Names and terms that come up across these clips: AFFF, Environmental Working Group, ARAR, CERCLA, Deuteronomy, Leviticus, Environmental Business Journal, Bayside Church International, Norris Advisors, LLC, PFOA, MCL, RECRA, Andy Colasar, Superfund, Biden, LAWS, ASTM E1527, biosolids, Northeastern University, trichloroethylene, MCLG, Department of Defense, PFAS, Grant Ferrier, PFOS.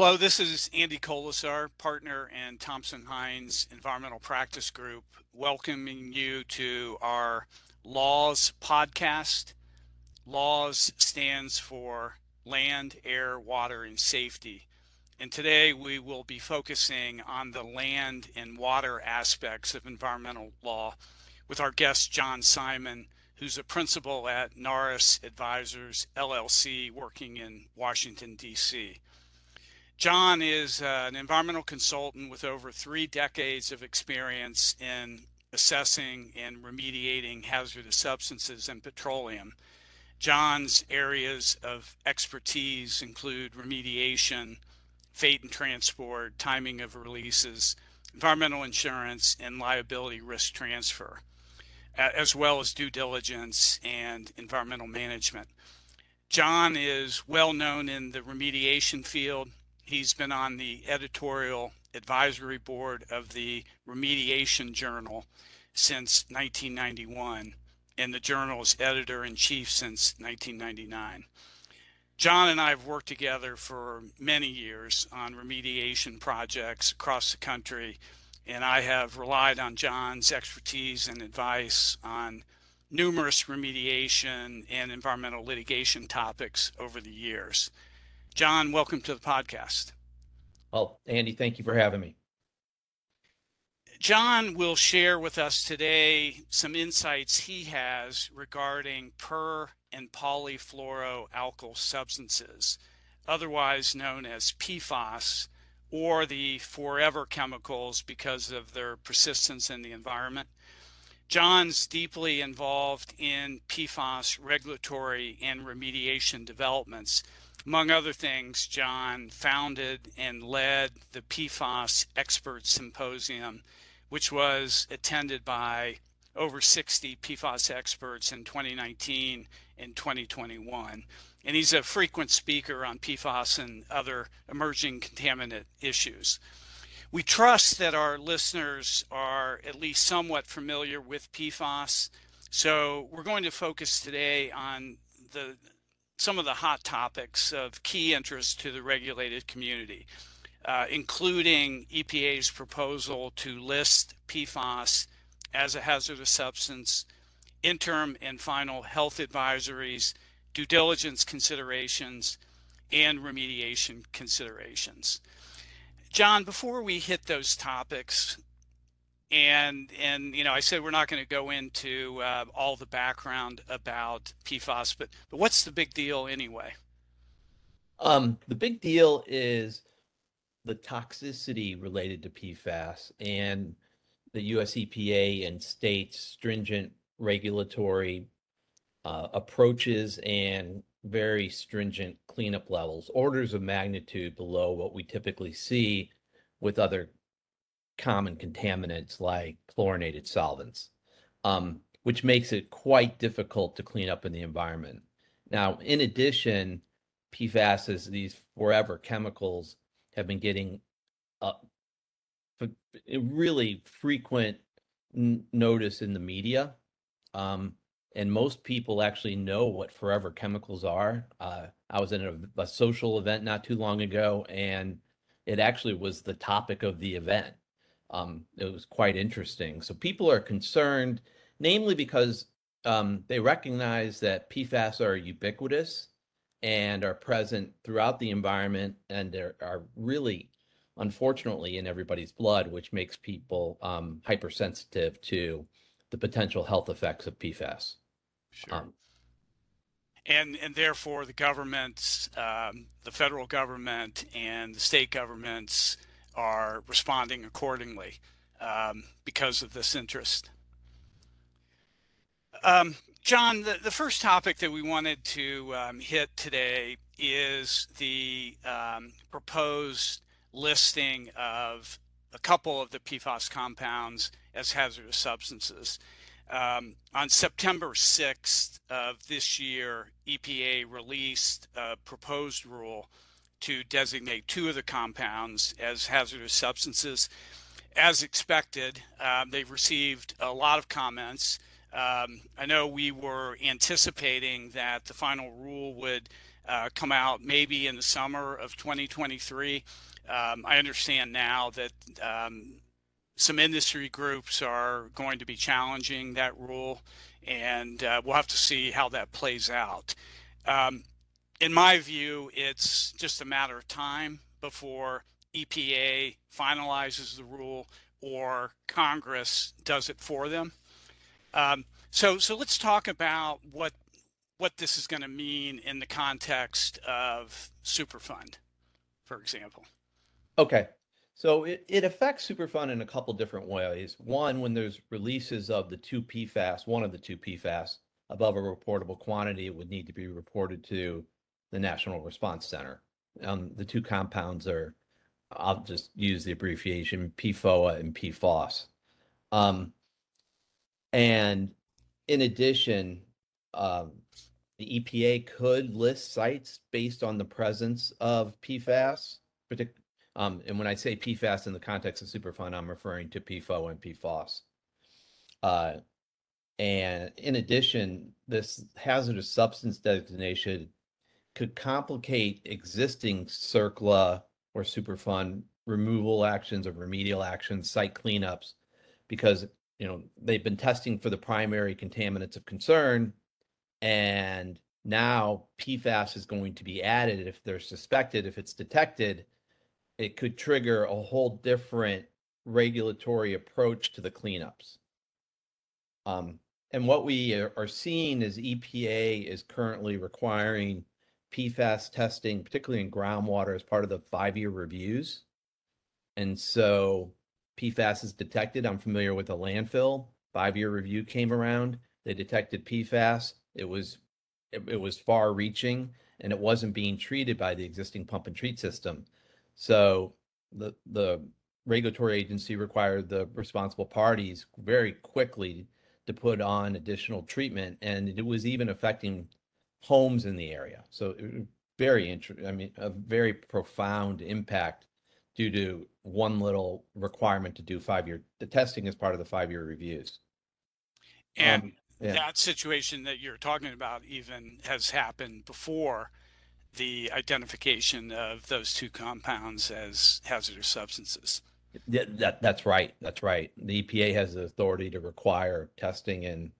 Hello, this is Andy Colasar, partner in Thompson-Hines Environmental Practice Group, welcoming you to our LAWS podcast. LAWS stands for Land, Air, Water, and Safety. And today we will be focusing on the land and water aspects of environmental law with our guest, John Simon, who's a principal at Norris Advisors, LLC, working in Washington, D.C. John is an environmental consultant with over 3 decades of experience in assessing and remediating hazardous substances and petroleum. John's areas of expertise include remediation, fate and transport, timing of releases, environmental insurance, and liability risk transfer, as well as due diligence and environmental management. John is well known in the remediation field. He's been on the editorial advisory board of the Remediation Journal since 1991, and the journal's editor-in-chief since 1999. John and I have worked together for many years on remediation projects across the country, and I have relied on John's expertise and advice on numerous remediation and environmental litigation topics over the years. John, welcome to the podcast. Well, Andy, thank you for having me. John will share with us today some insights he has regarding per and polyfluoroalkyl substances, otherwise known as PFAS, or the forever chemicals because of their persistence in the environment. John's deeply involved in PFAS regulatory and remediation developments. Among other things, John founded and led the PFAS Expert Symposium, which was attended by over 60 PFAS experts in 2019 and 2021. And he's a frequent speaker on PFAS and other emerging contaminant issues. We trust that our listeners are at least somewhat familiar with PFAS. So we're going to focus today on some of the hot topics of key interest to the regulated community, including EPA's proposal to list PFAS as a hazardous substance, interim and final health advisories, due diligence considerations, and remediation considerations. John, before we hit those topics, and you know, I said we're not going to go into all the background about PFAS, but what's the big deal anyway? The big deal is the toxicity related to PFAS and the U.S. EPA and states' stringent regulatory approaches and very stringent cleanup levels, orders of magnitude below what we typically see with other common contaminants like chlorinated solvents, which makes it quite difficult to clean up in the environment. Now, in addition, PFAS, as these forever chemicals, have been getting really frequent notice in the media. And most people actually know what forever chemicals are. I was in a social event not too long ago, and it actually was the topic of the event. It was quite interesting. So people are concerned, namely because they recognize that PFAS are ubiquitous and are present throughout the environment, and they are really, unfortunately, in everybody's blood, which makes people hypersensitive to the potential health effects of PFAS. Sure. And therefore, the governments, the federal government and the state governments are responding accordingly because of this interest. John, the first topic that we wanted to hit today is the proposed listing of a couple of the PFAS compounds as hazardous substances. On September 6th of this year, EPA released a proposed rule to designate 2 of the compounds as hazardous substances. As expected, they've received a lot of comments. I know we were anticipating that the final rule would come out maybe in the summer of 2023. I understand now that some industry groups are going to be challenging that rule, and we'll have to see how that plays out. In my view, it's just a matter of time before EPA finalizes the rule or Congress does it for them. So let's talk about what this is going to mean in the context of Superfund, for example. Okay, so it affects Superfund in a couple different ways. One, when there's releases of the two PFAS, one of the two PFAS above a reportable quantity, it would need to be reported to the National Response Center. The two compounds are, I'll just use the abbreviation, PFOA and PFOS. And in addition, the EPA could list sites based on the presence of PFAS. And when I say PFAS in the context of Superfund, I'm referring to PFOA and PFOS. And in addition, this hazardous substance designation could complicate existing CERCLA or Superfund removal actions or remedial actions, site cleanups, because they've been testing for the primary contaminants of concern, and now PFAS is going to be added if they're suspected. If it's detected, it could trigger a whole different regulatory approach to the cleanups. And what we are seeing is EPA is currently requiring PFAS testing, particularly in groundwater, as part of the five-year reviews. And so PFAS is detected. I'm familiar with the landfill. Five-year review came around. They detected PFAS. It was far-reaching, and it wasn't being treated by the existing pump and treat system. So the regulatory agency required the responsible parties very quickly to put on additional treatment, and it was even affecting homes in the area. So very interesting. I mean, a very profound impact due to one little requirement to do the testing as part of the five-year reviews. And that situation that you're talking about even has happened before the identification of those two compounds as hazardous substances. That's right. That's right. The EPA has the authority to require testing, and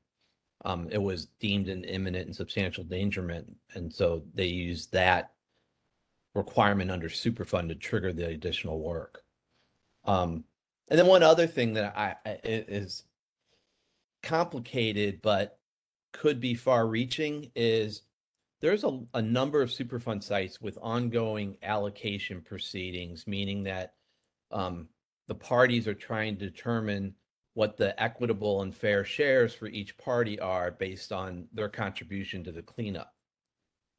it was deemed an imminent and substantial endangerment. And so they used that requirement under Superfund to trigger the additional work. And then one other thing that is complicated but could be far-reaching is there's a number of Superfund sites with ongoing allocation proceedings, meaning that the parties are trying to determine what the equitable and fair shares for each party are based on their contribution to the cleanup.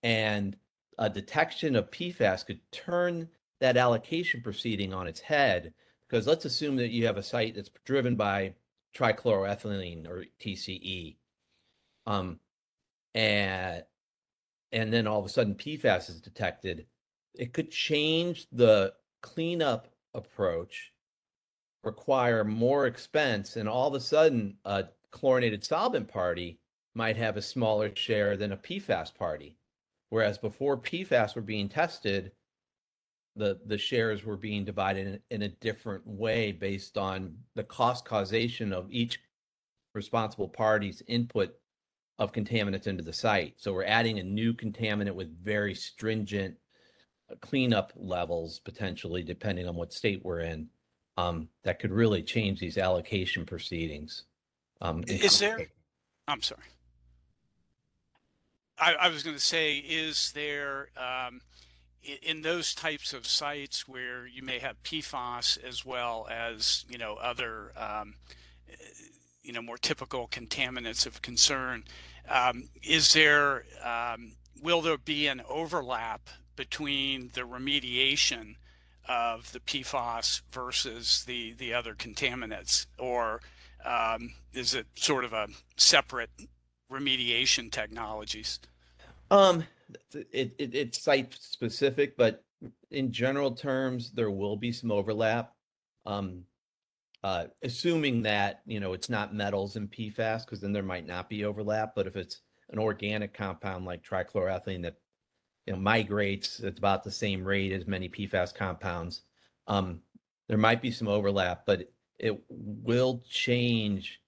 And a detection of PFAS could turn that allocation proceeding on its head, because let's assume that you have a site that's driven by trichloroethylene or TCE. And then all of a sudden PFAS is detected. It could change the cleanup approach, require more expense, and all of a sudden a chlorinated solvent party might have a smaller share than a PFAS party. Whereas before PFAS were being tested, the shares were being divided in a different way based on the cost causation of each responsible party's input of contaminants into the site. So we're adding a new contaminant with very stringent cleanup levels, potentially, depending on what state we're in, that could really change these allocation proceedings. I'm sorry. I was going to say, is there, in those types of sites where you may have PFAS as well as, other, more typical contaminants of concern, will there be an overlap between the remediation of the PFAS versus the other contaminants, or is it sort of a separate remediation technologies? It's site specific, but in general terms, there will be some overlap. Assuming that, it's not metals and PFAS, because then there might not be overlap. But if it's an organic compound like trichloroethylene that migrates at about the same rate as many PFAS compounds. There might be some overlap, but it will change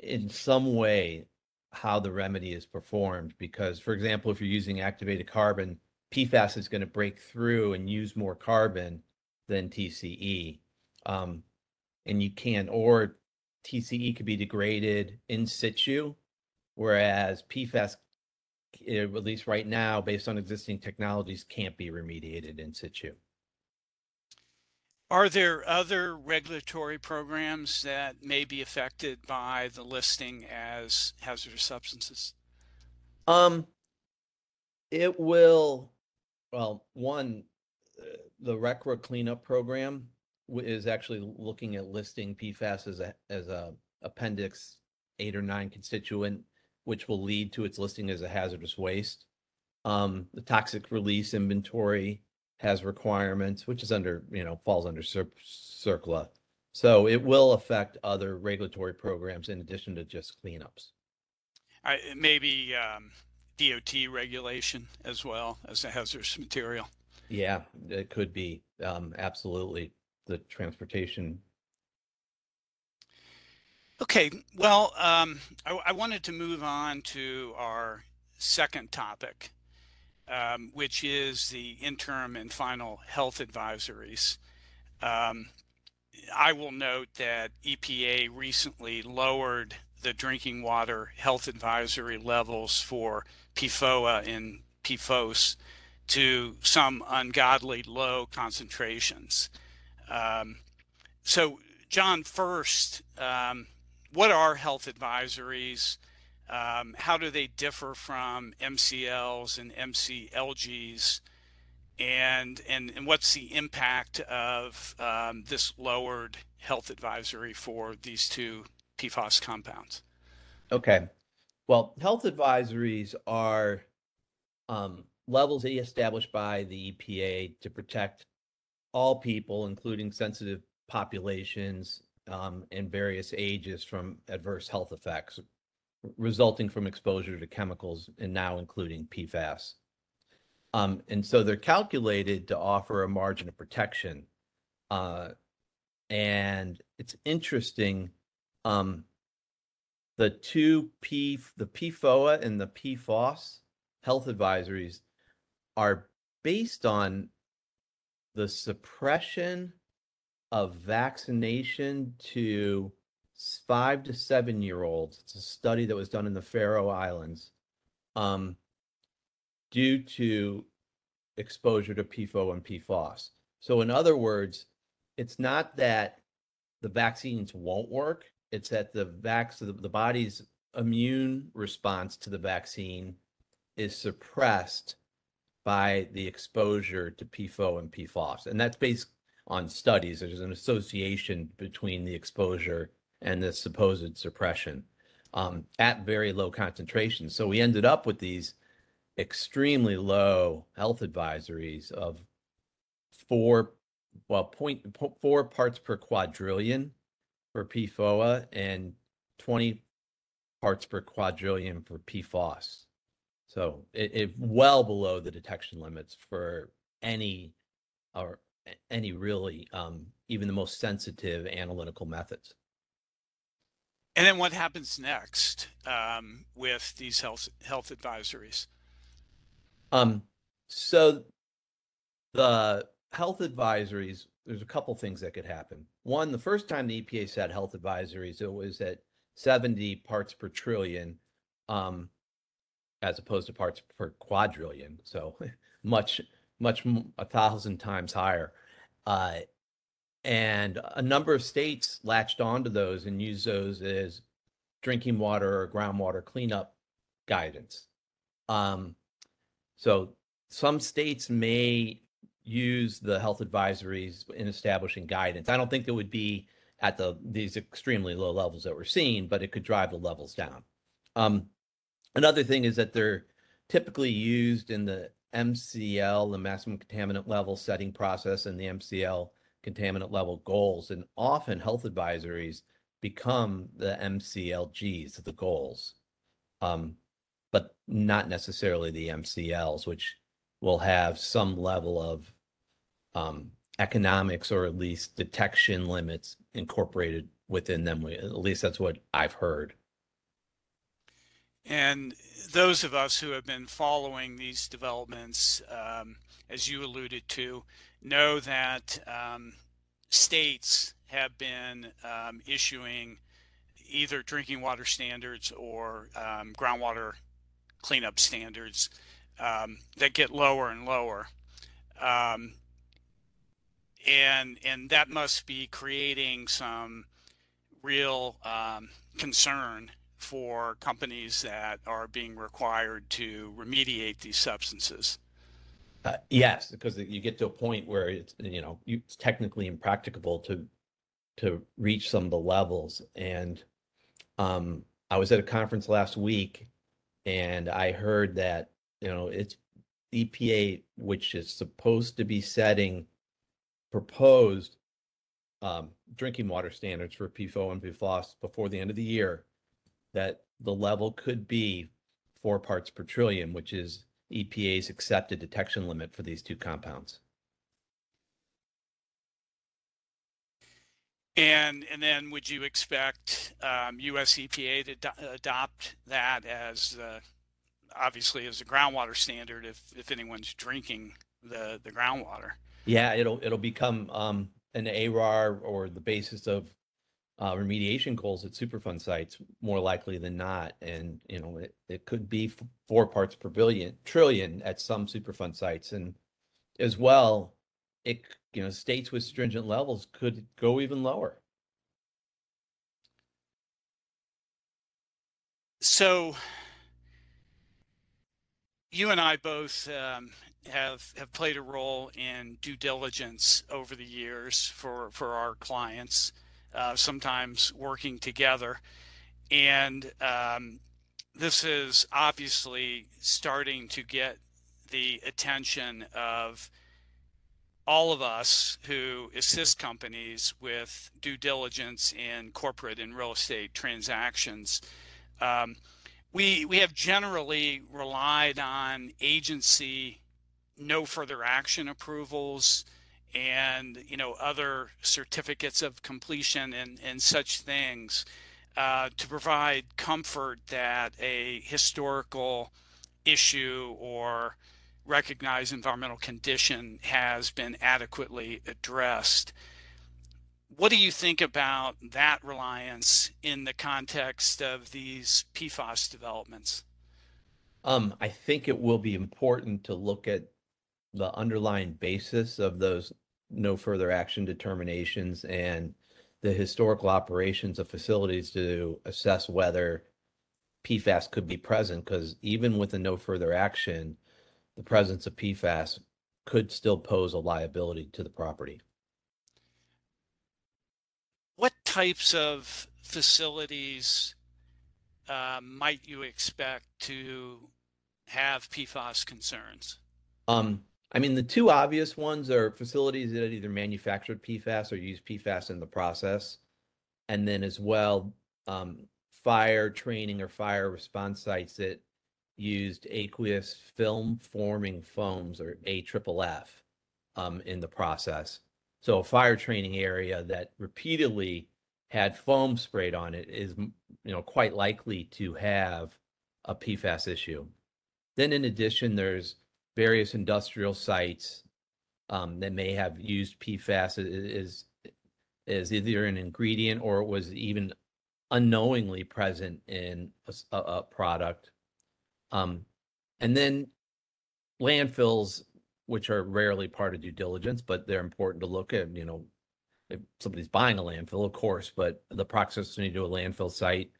in some way how the remedy is performed. Because, for example, if you're using activated carbon, PFAS is going to break through and use more carbon than TCE. And you can, or TCE could be degraded in situ, whereas PFAS, at least right now, based on existing technologies, can't be remediated in situ. Are there other regulatory programs that may be affected by the listing as hazardous substances? It will, well, one, the RECRA cleanup program is actually looking at listing PFAS as a appendix 8 or 9 constituent, which will lead to its listing as a hazardous waste. The toxic release inventory has requirements, which is under, falls under CERCLA. So it will affect other regulatory programs in addition to just cleanups. Maybe DOT regulation as well as a hazardous material. Yeah, it could be, absolutely, the transportation. Okay, well, I wanted to move on to our second topic, which is the interim and final health advisories. I will note that EPA recently lowered the drinking water health advisory levels for PFOA and PFOS to some ungodly low concentrations. So, John, first, what are health advisories? How do they differ from MCLs and MCLGs, and what's the impact of this lowered health advisory for these two PFAS compounds? Okay, well, health advisories are levels established by the EPA to protect all people, including sensitive populations and various ages, from adverse health effects resulting from exposure to chemicals, and now including PFAS. And so they're calculated to offer a margin of protection. And it's interesting, the PFOA and the PFOS health advisories are based on the suppression of vaccination to 5- to 7-year-olds. It's a study that was done in the Faroe Islands due to exposure to PFOA and PFOS. So in other words, it's not that the vaccines won't work, it's that the body's immune response to the vaccine is suppressed by the exposure to PFOA and PFOS. And that's based on studies. There's an association between the exposure and the supposed suppression at very low concentrations. So we ended up with these extremely low health advisories of 0.4 parts per quadrillion for PFOA and 20 parts per quadrillion for PFOS. So it well below the detection limits for any really, even the most sensitive analytical methods. And then what happens next with these health advisories? So the health advisories, there's a couple things that could happen. One, the first time the EPA set health advisories, it was at 70 parts per trillion as opposed to parts per quadrillion. So much 1,000 times higher. And a number of states latched onto those and used those as drinking water or groundwater cleanup guidance. So some states may use the health advisories in establishing guidance. I don't think it would be at these extremely low levels that we're seeing, but it could drive the levels down. Another thing is that they're typically used in the MCL, the maximum contaminant level setting process, and the MCL contaminant level goals, and often health advisories become the MCLGs, the goals. But not necessarily the MCLs, which will have some level of economics or at least detection limits incorporated within them. At least that's what I've heard. And those of us who have been following these developments, as you alluded to, know that states have been issuing either drinking water standards or groundwater cleanup standards that get lower and lower. And that must be creating some real concern for companies that are being required to remediate these substances. Yes, because you get to a point where it's, you know, it's technically impracticable to reach some of the levels. And I was at a conference last week, and I heard that, you know, it's EPA, which is supposed to be setting proposed drinking water standards for PFOA and PFOS before the end of the year, that the level could be 4 parts per trillion, which is EPA's accepted detection limit for these two compounds. And then would you expect US EPA to adopt that as obviously as a groundwater standard if anyone's drinking the groundwater? Yeah, it'll become an ARAR or the basis of remediation goals at Superfund sites more likely than not. And, you know, it could be 4 parts per trillion at some Superfund sites. And as well, it, you know, states with stringent levels could go even lower. So you and I both have played a role in due diligence over the years for our clients. Sometimes working together. And this is obviously starting to get the attention of all of us who assist companies with due diligence in corporate and real estate transactions. We have generally relied on agency no further action approvals, and, you know, other certificates of completion and such things to provide comfort that a historical issue or recognized environmental condition has been adequately addressed. What do you think about that reliance in the context of these PFAS developments? I think it will be important to look at the underlying basis of those no further action determinations and the historical operations of facilities to assess whether PFAS could be present, because even with a no further action, the presence of PFAS could still pose a liability to the property. What types of facilities might you expect to have PFAS concerns? I mean, the two obvious ones are facilities that either manufactured PFAS or use PFAS in the process. And then as well, fire training or fire response sites that used aqueous film forming foams or AFFF in the process. So a fire training area that repeatedly had foam sprayed on it is, you know, quite likely to have a PFAS issue. Then in addition, there's various industrial sites that may have used PFAS as either an ingredient or it was even unknowingly present in a product. And then landfills, which are rarely part of due diligence, but they're important to look at, you know, if somebody's buying a landfill, of course, but the proximity to a landfill site,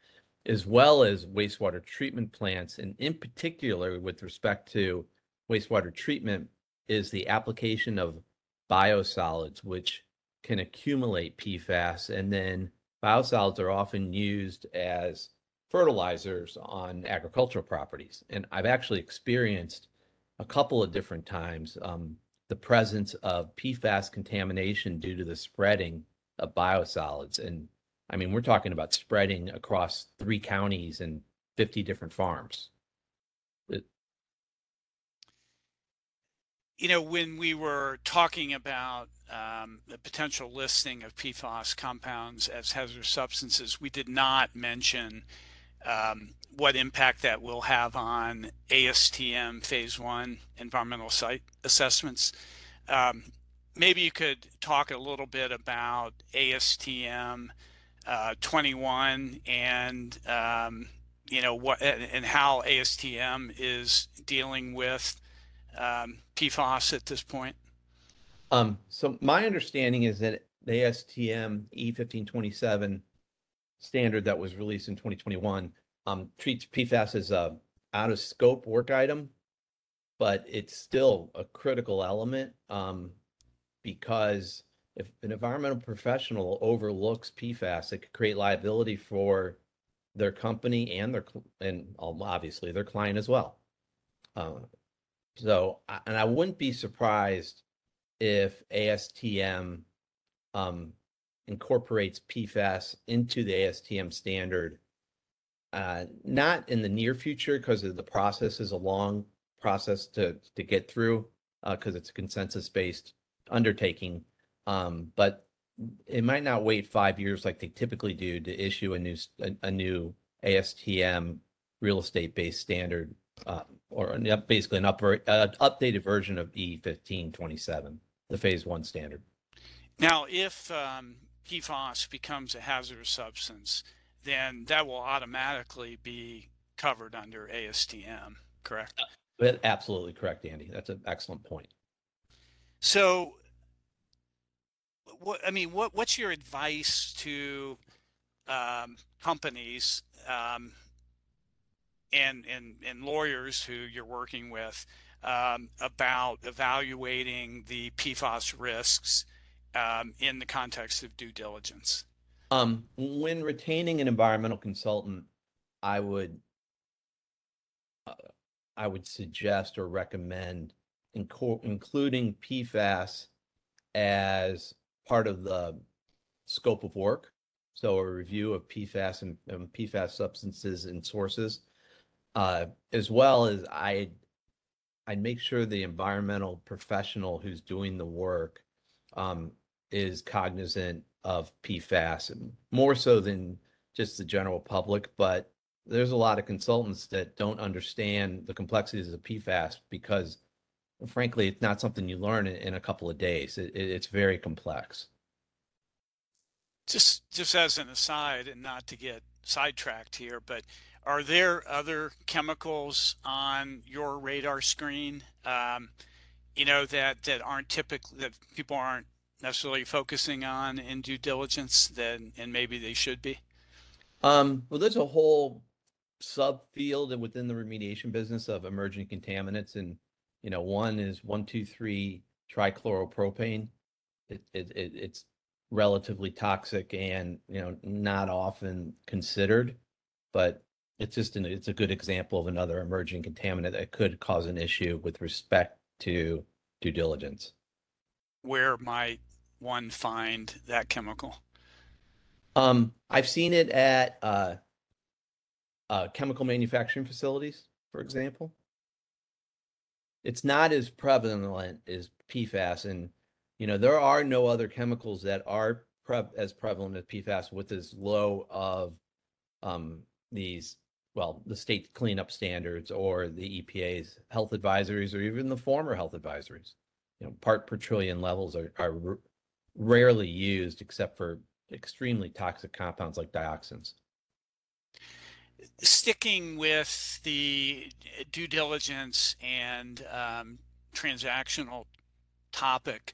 as well as wastewater treatment plants. And in particular, with respect to wastewater treatment, is the application of biosolids, which can accumulate PFAS. And then biosolids are often used as fertilizers on agricultural properties. And I've actually experienced a couple of different times the presence of PFAS contamination due to the spreading of biosolids. And I mean, we're talking about spreading across 3 counties and 50 different farms. you know, when we were talking about the potential listing of PFAS compounds as hazardous substances, we did not mention what impact that will have on ASTM Phase 1 environmental site assessments. Maybe you could talk a little bit about ASTM 21 and you know, what and how ASTM is dealing with PFAS at this point. So my understanding is that the ASTM E1527 standard that was released in 2021 treats PFAS as a out of scope work item, but it's still a critical element because if an environmental professional overlooks PFAS, it could create liability for their company and obviously their client as well. So I wouldn't be surprised if ASTM incorporates PFAS into the ASTM standard, not in the near future because the process is a long process to get through because it's a consensus-based undertaking, but it might not wait 5 years like they typically do to issue a new ASTM real estate-based standard, or basically an updated version of E1527, the Phase 1 standard. Now, if PFAS becomes a hazardous substance, then that will automatically be covered under ASTM, correct? Absolutely correct, Andy. That's an excellent point. So, what's your advice to companies and lawyers who you're working with about evaluating the PFAS risks in the context of due diligence? When retaining an environmental consultant, I would suggest or recommend including PFAS as part of the scope of work. So a review of PFAS and PFAS substances and sources, as well as I'd make sure the environmental professional who's doing the work is cognizant of PFAS, more so than just the general public. But there's a lot of consultants that don't understand the complexities of PFAS because, frankly, it's not something you learn in a couple of days. It's very complex. Just as an aside, and not to get sidetracked here, but are there other chemicals on your radar screen, you know, that aren't typical, that people aren't necessarily focusing on in due diligence, then, and maybe they should be? Well, there's a whole subfield within the remediation business of emerging contaminants, and you know, one is 1,2,3 trichloropropane. It's relatively toxic and, you know, not often considered, but it's just it's a good example of another emerging contaminant that could cause an issue with respect to due diligence. Where might one find that chemical? I've seen it at chemical manufacturing facilities, for example. It's not as prevalent as PFAS, and you know, there are no other chemicals that are as prevalent as PFAS with as low of the state cleanup standards or the EPA's health advisories, or even the former health advisories. You know, part per trillion levels are rarely used except for extremely toxic compounds like dioxins. Sticking with the due diligence and transactional topic,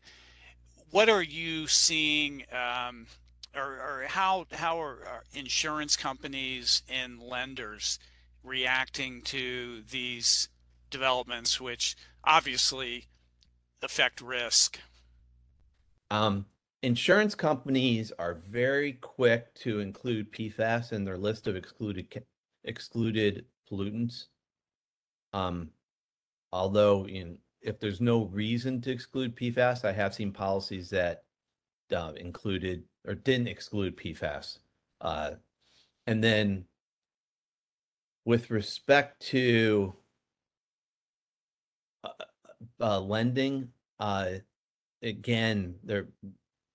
what are you seeing, or how are insurance companies and lenders reacting to these developments, which obviously affect risk? Insurance companies are very quick to include PFAS in their list of excluded pollutants. Although, if there's no reason to exclude PFAS, I have seen policies that included or didn't exclude PFAS. And then with respect to lending, again, the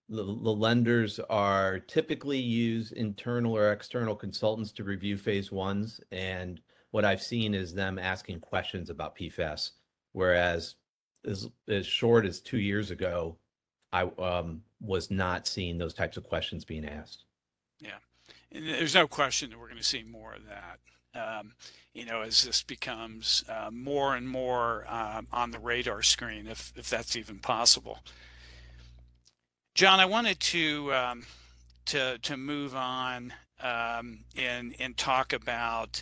lenders are typically use internal or external consultants to review phase ones. And what I've seen is them asking questions about PFAS, whereas as short as 2 years ago, I was not seeing those types of questions being asked. Yeah, and there's no question that we're going to see more of that. You know, as this becomes more and more on the radar screen, if that's even possible. John, I wanted to move on and talk about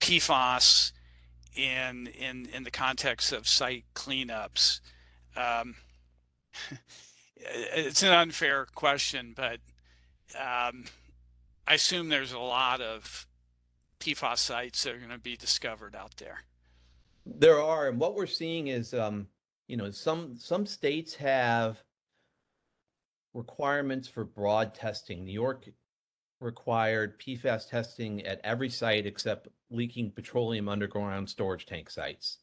PFAS in the context of site cleanups. It's an unfair question, but I assume there's a lot of PFAS sites that are going to be discovered out there. There are, and what we're seeing is, you know, some states have requirements for broad testing. New York required PFAS testing at every site except leaking petroleum underground storage tank sites,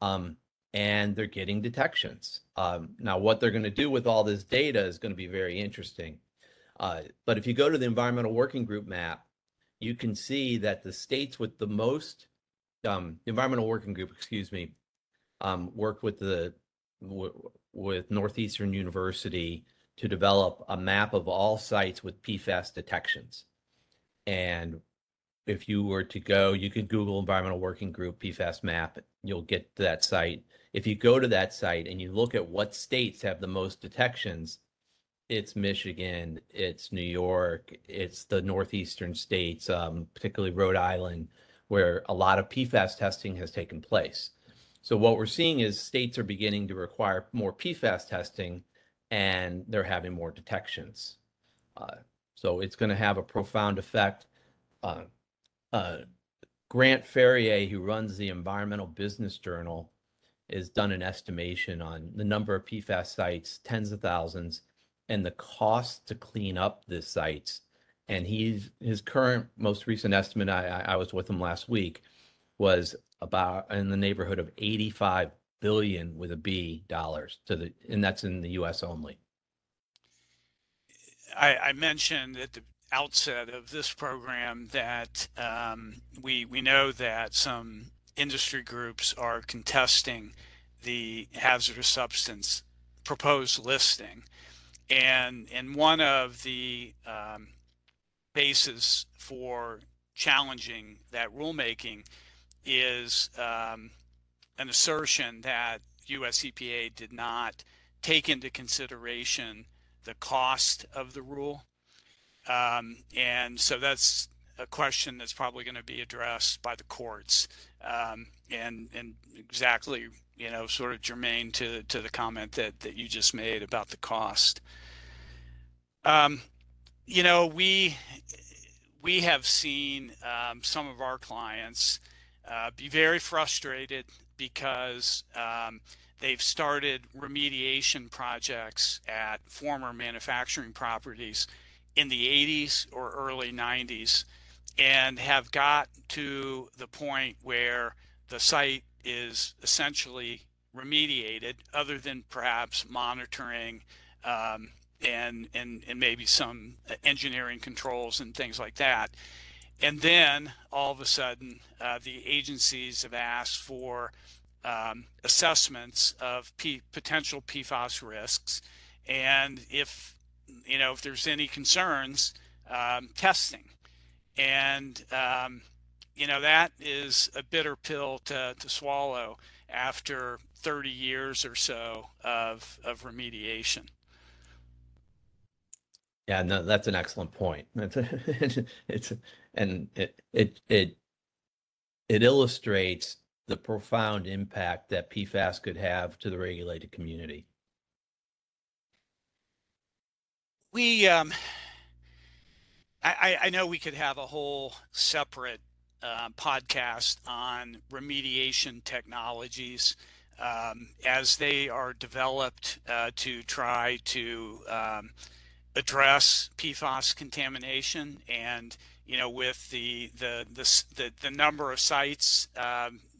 and they're getting detections. Now, what they're going to do with all this data is going to be very interesting. But if you go to the Environmental Working Group map, you can see that the states with the most, Environmental Working Group, excuse me, worked with Northeastern University to develop a map of all sites with PFAS detections. And if you were to go, you could Google Environmental Working Group PFAS map, you'll get to that site. If you go to that site and you look at what states have the most detections, it's Michigan, it's New York, it's the northeastern states, particularly Rhode Island, where a lot of PFAS testing has taken place. So what we're seeing is states are beginning to require more PFAS testing, and they're having more detections. So it's going to have a profound effect. Grant Ferrier, who runs the Environmental Business Journal, has done an estimation on the number of PFAS sites, tens of thousands, and the cost to clean up the sites. And his current most recent estimate, I was with him last week, was about in the neighborhood of $85 billion with a B dollars to the, and that's in the US only. I mentioned at the outset of this program that we know that some industry groups are contesting the hazardous substance proposed listing. And one of the bases for challenging that rulemaking is an assertion that U.S. EPA did not take into consideration the cost of the rule. And so that's a question that's probably going to be addressed by the courts, and exactly, you know, sort of germane to the comment that you just made about the cost. You know, we have seen some of our clients be very frustrated because they've started remediation projects at former manufacturing properties in the 80s or early 90s and have got to the point where the site is essentially remediated, other than perhaps monitoring and maybe some engineering controls and things like that. And then all of a sudden, the agencies have asked for assessments of potential PFAS risks, and if there's any concerns, testing. And you know, that is a bitter pill to swallow after 30 years or so of remediation. Yeah, no, that's an excellent point. It illustrates the profound impact that PFAS could have to the regulated community. We, I know we could have a whole separate podcast on remediation technologies as they are developed to try to address PFAS contamination, and you know, with the number of sites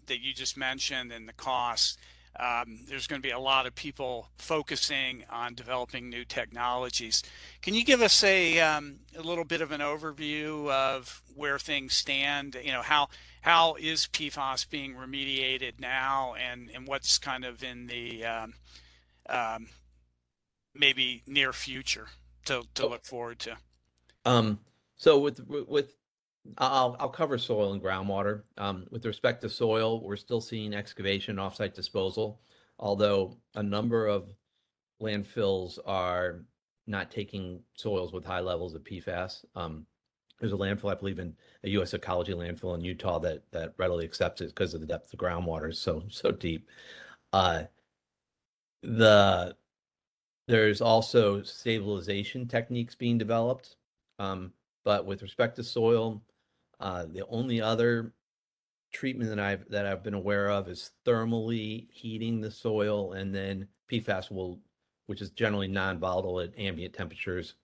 that you just mentioned and the costs, there's going to be a lot of people focusing on developing new technologies. Can you give us a little bit of an overview of where things stand? You know, how is PFAS being remediated now, and what's kind of in the maybe near future to look forward to? So with I'll cover soil and groundwater. With respect to soil, we're still seeing excavation, offsite disposal, although a number of landfills are not taking soils with high levels of PFAS. There's a landfill, I believe, in a U.S. Ecology landfill in Utah that readily accepts it because of the depth of groundwater is so deep. There's also stabilization techniques being developed, but with respect to soil, the only other treatment that I've been aware of is thermally heating the soil, and then PFAS which is generally non-volatile at ambient temperatures,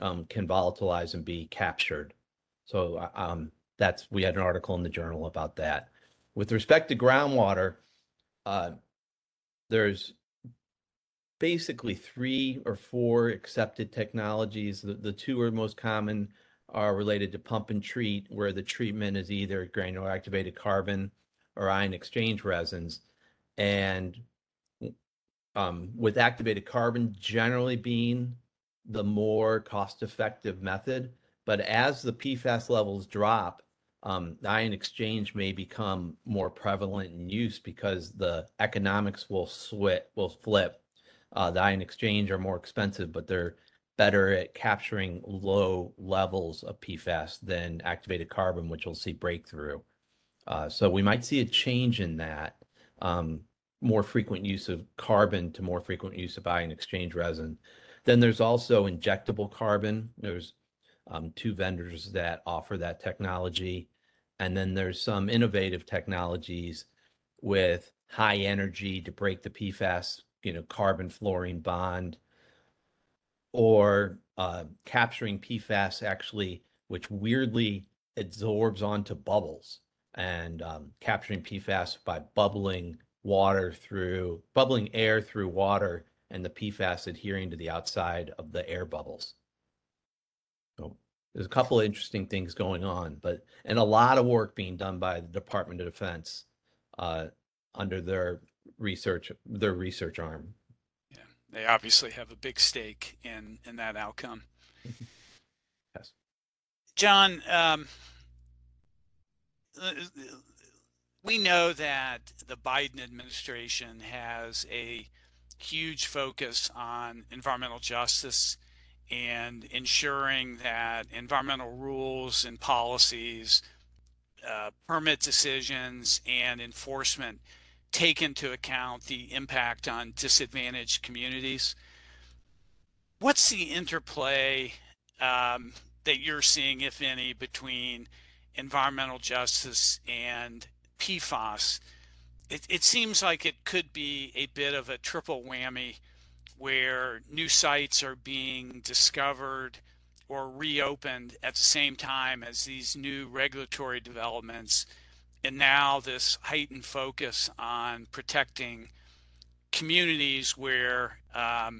can volatilize and be captured. So we had an article in the journal about that. With respect to groundwater, there's basically 3 or 4 accepted technologies. The 2 are most common are related to pump and treat, where the treatment is either granular activated carbon or ion exchange resins. And with activated carbon generally being the more cost-effective method, but as the PFAS levels drop, ion exchange may become more prevalent in use because the economics will flip. The ion exchange are more expensive, but they're better at capturing low levels of PFAS than activated carbon, which will see breakthrough. So we might see a change in that, more frequent use of carbon to more frequent use of ion exchange resin. Then there's also injectable carbon. There's 2 vendors that offer that technology. And then there's some innovative technologies with high energy to break the PFAS, carbon fluorine bond, or capturing PFAS actually, which weirdly adsorbs onto bubbles, and capturing PFAS by bubbling air through water, and the PFAS adhering to the outside of the air bubbles. So there's a couple of interesting things going on, and a lot of work being done by the Department of Defense under their research arm. They obviously have a big stake in that outcome. Yes. John, we know that the Biden administration has a huge focus on environmental justice and ensuring that environmental rules and policies, permit decisions, and enforcement take into account the impact on disadvantaged communities. What's the interplay that you're seeing, if any, between environmental justice and PFAS? It seems like it could be a bit of a triple whammy, where new sites are being discovered or reopened at the same time as these new regulatory developments, and now this heightened focus on protecting communities where at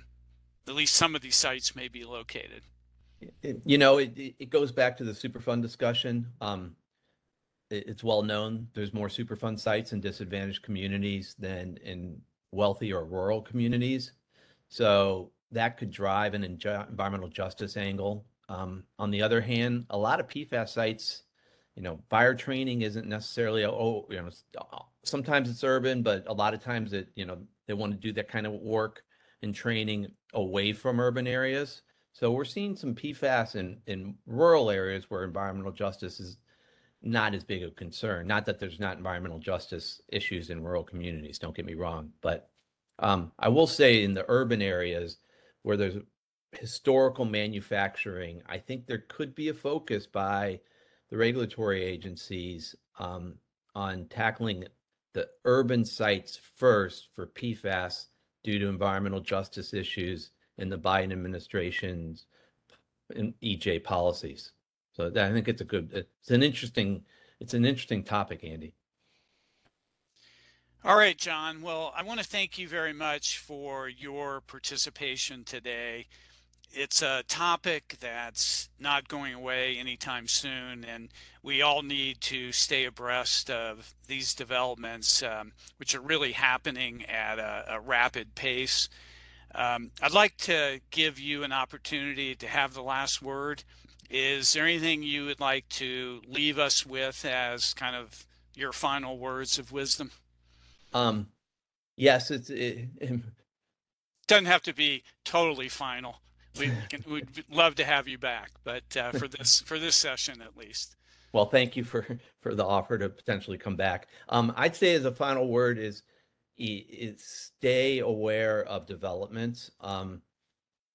least some of these sites may be located. It goes back to the Superfund discussion. It's well known there's more Superfund sites in disadvantaged communities than in wealthy or rural communities. So that could drive an environmental justice angle. On the other hand, a lot of PFAS sites, fire training isn't necessarily, sometimes it's urban, but a lot of times they want to do that kind of work and training away from urban areas. So we're seeing some PFAS in rural areas where environmental justice is not as big of a concern. Not that there's not environmental justice issues in rural communities, don't get me wrong. But I will say in the urban areas where there's historical manufacturing, I think there could be a focus by the regulatory agencies on tackling the urban sites first for PFAS due to environmental justice issues and the Biden administration's EJ policies. So I think it's an interesting topic, Andy. All right, John. Well, I want to thank you very much for your participation today. It's a topic that's not going away anytime soon, and we all need to stay abreast of these developments, which are really happening at a rapid pace. I'd like to give you an opportunity to have the last word. Is there anything you would like to leave us with as kind of your final words of wisdom? Yes, it doesn't have to be totally final. We'd love to have you back, but for this session at least. Well, thank you for the offer to potentially come back. I'd say as a final word is stay aware of developments.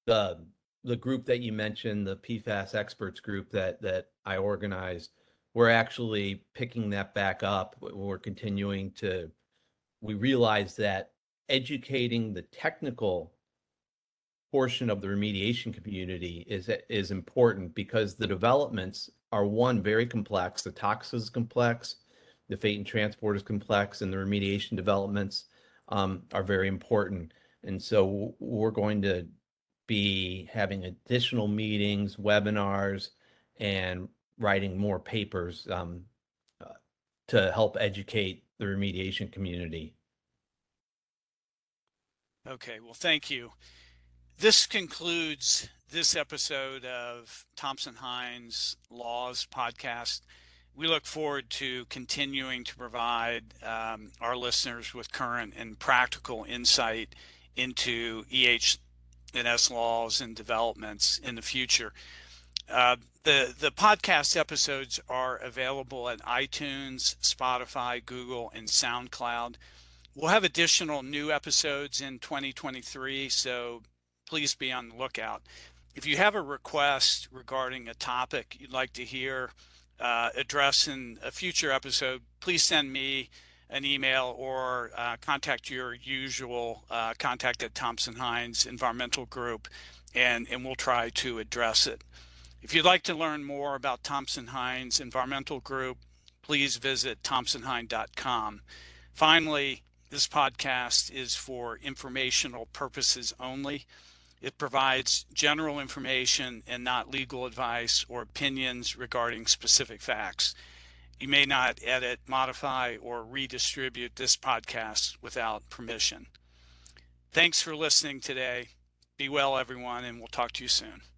The group that you mentioned, the PFAS experts group that I organized, we're actually picking that back up. We're continuing to. We realize that educating the technical portion of the remediation community is important, because the developments are, one, very complex. The tox is complex, the fate and transport is complex, and the remediation developments are very important. And so we're going to be having additional meetings, webinars, and writing more papers to help educate the remediation community. Okay, well, thank you. This concludes this episode of Thompson-Hines LAWS podcast. We look forward to continuing to provide our listeners with current and practical insight into EH&S laws and developments in the future. The podcast episodes are available at iTunes, Spotify, Google, and SoundCloud. We'll have additional new episodes in 2023, so please be on the lookout. If you have a request regarding a topic you'd like to hear addressed in a future episode, please send me an email or contact your usual contact at Thompson-Hines Environmental Group, and we'll try to address it. If you'd like to learn more about Thompson-Hines Environmental Group, please visit thompsonhines.com. Finally, this podcast is for informational purposes only. It provides general information and not legal advice or opinions regarding specific facts. You may not edit, modify, or redistribute this podcast without permission. Thanks for listening today. Be well, everyone, and we'll talk to you soon.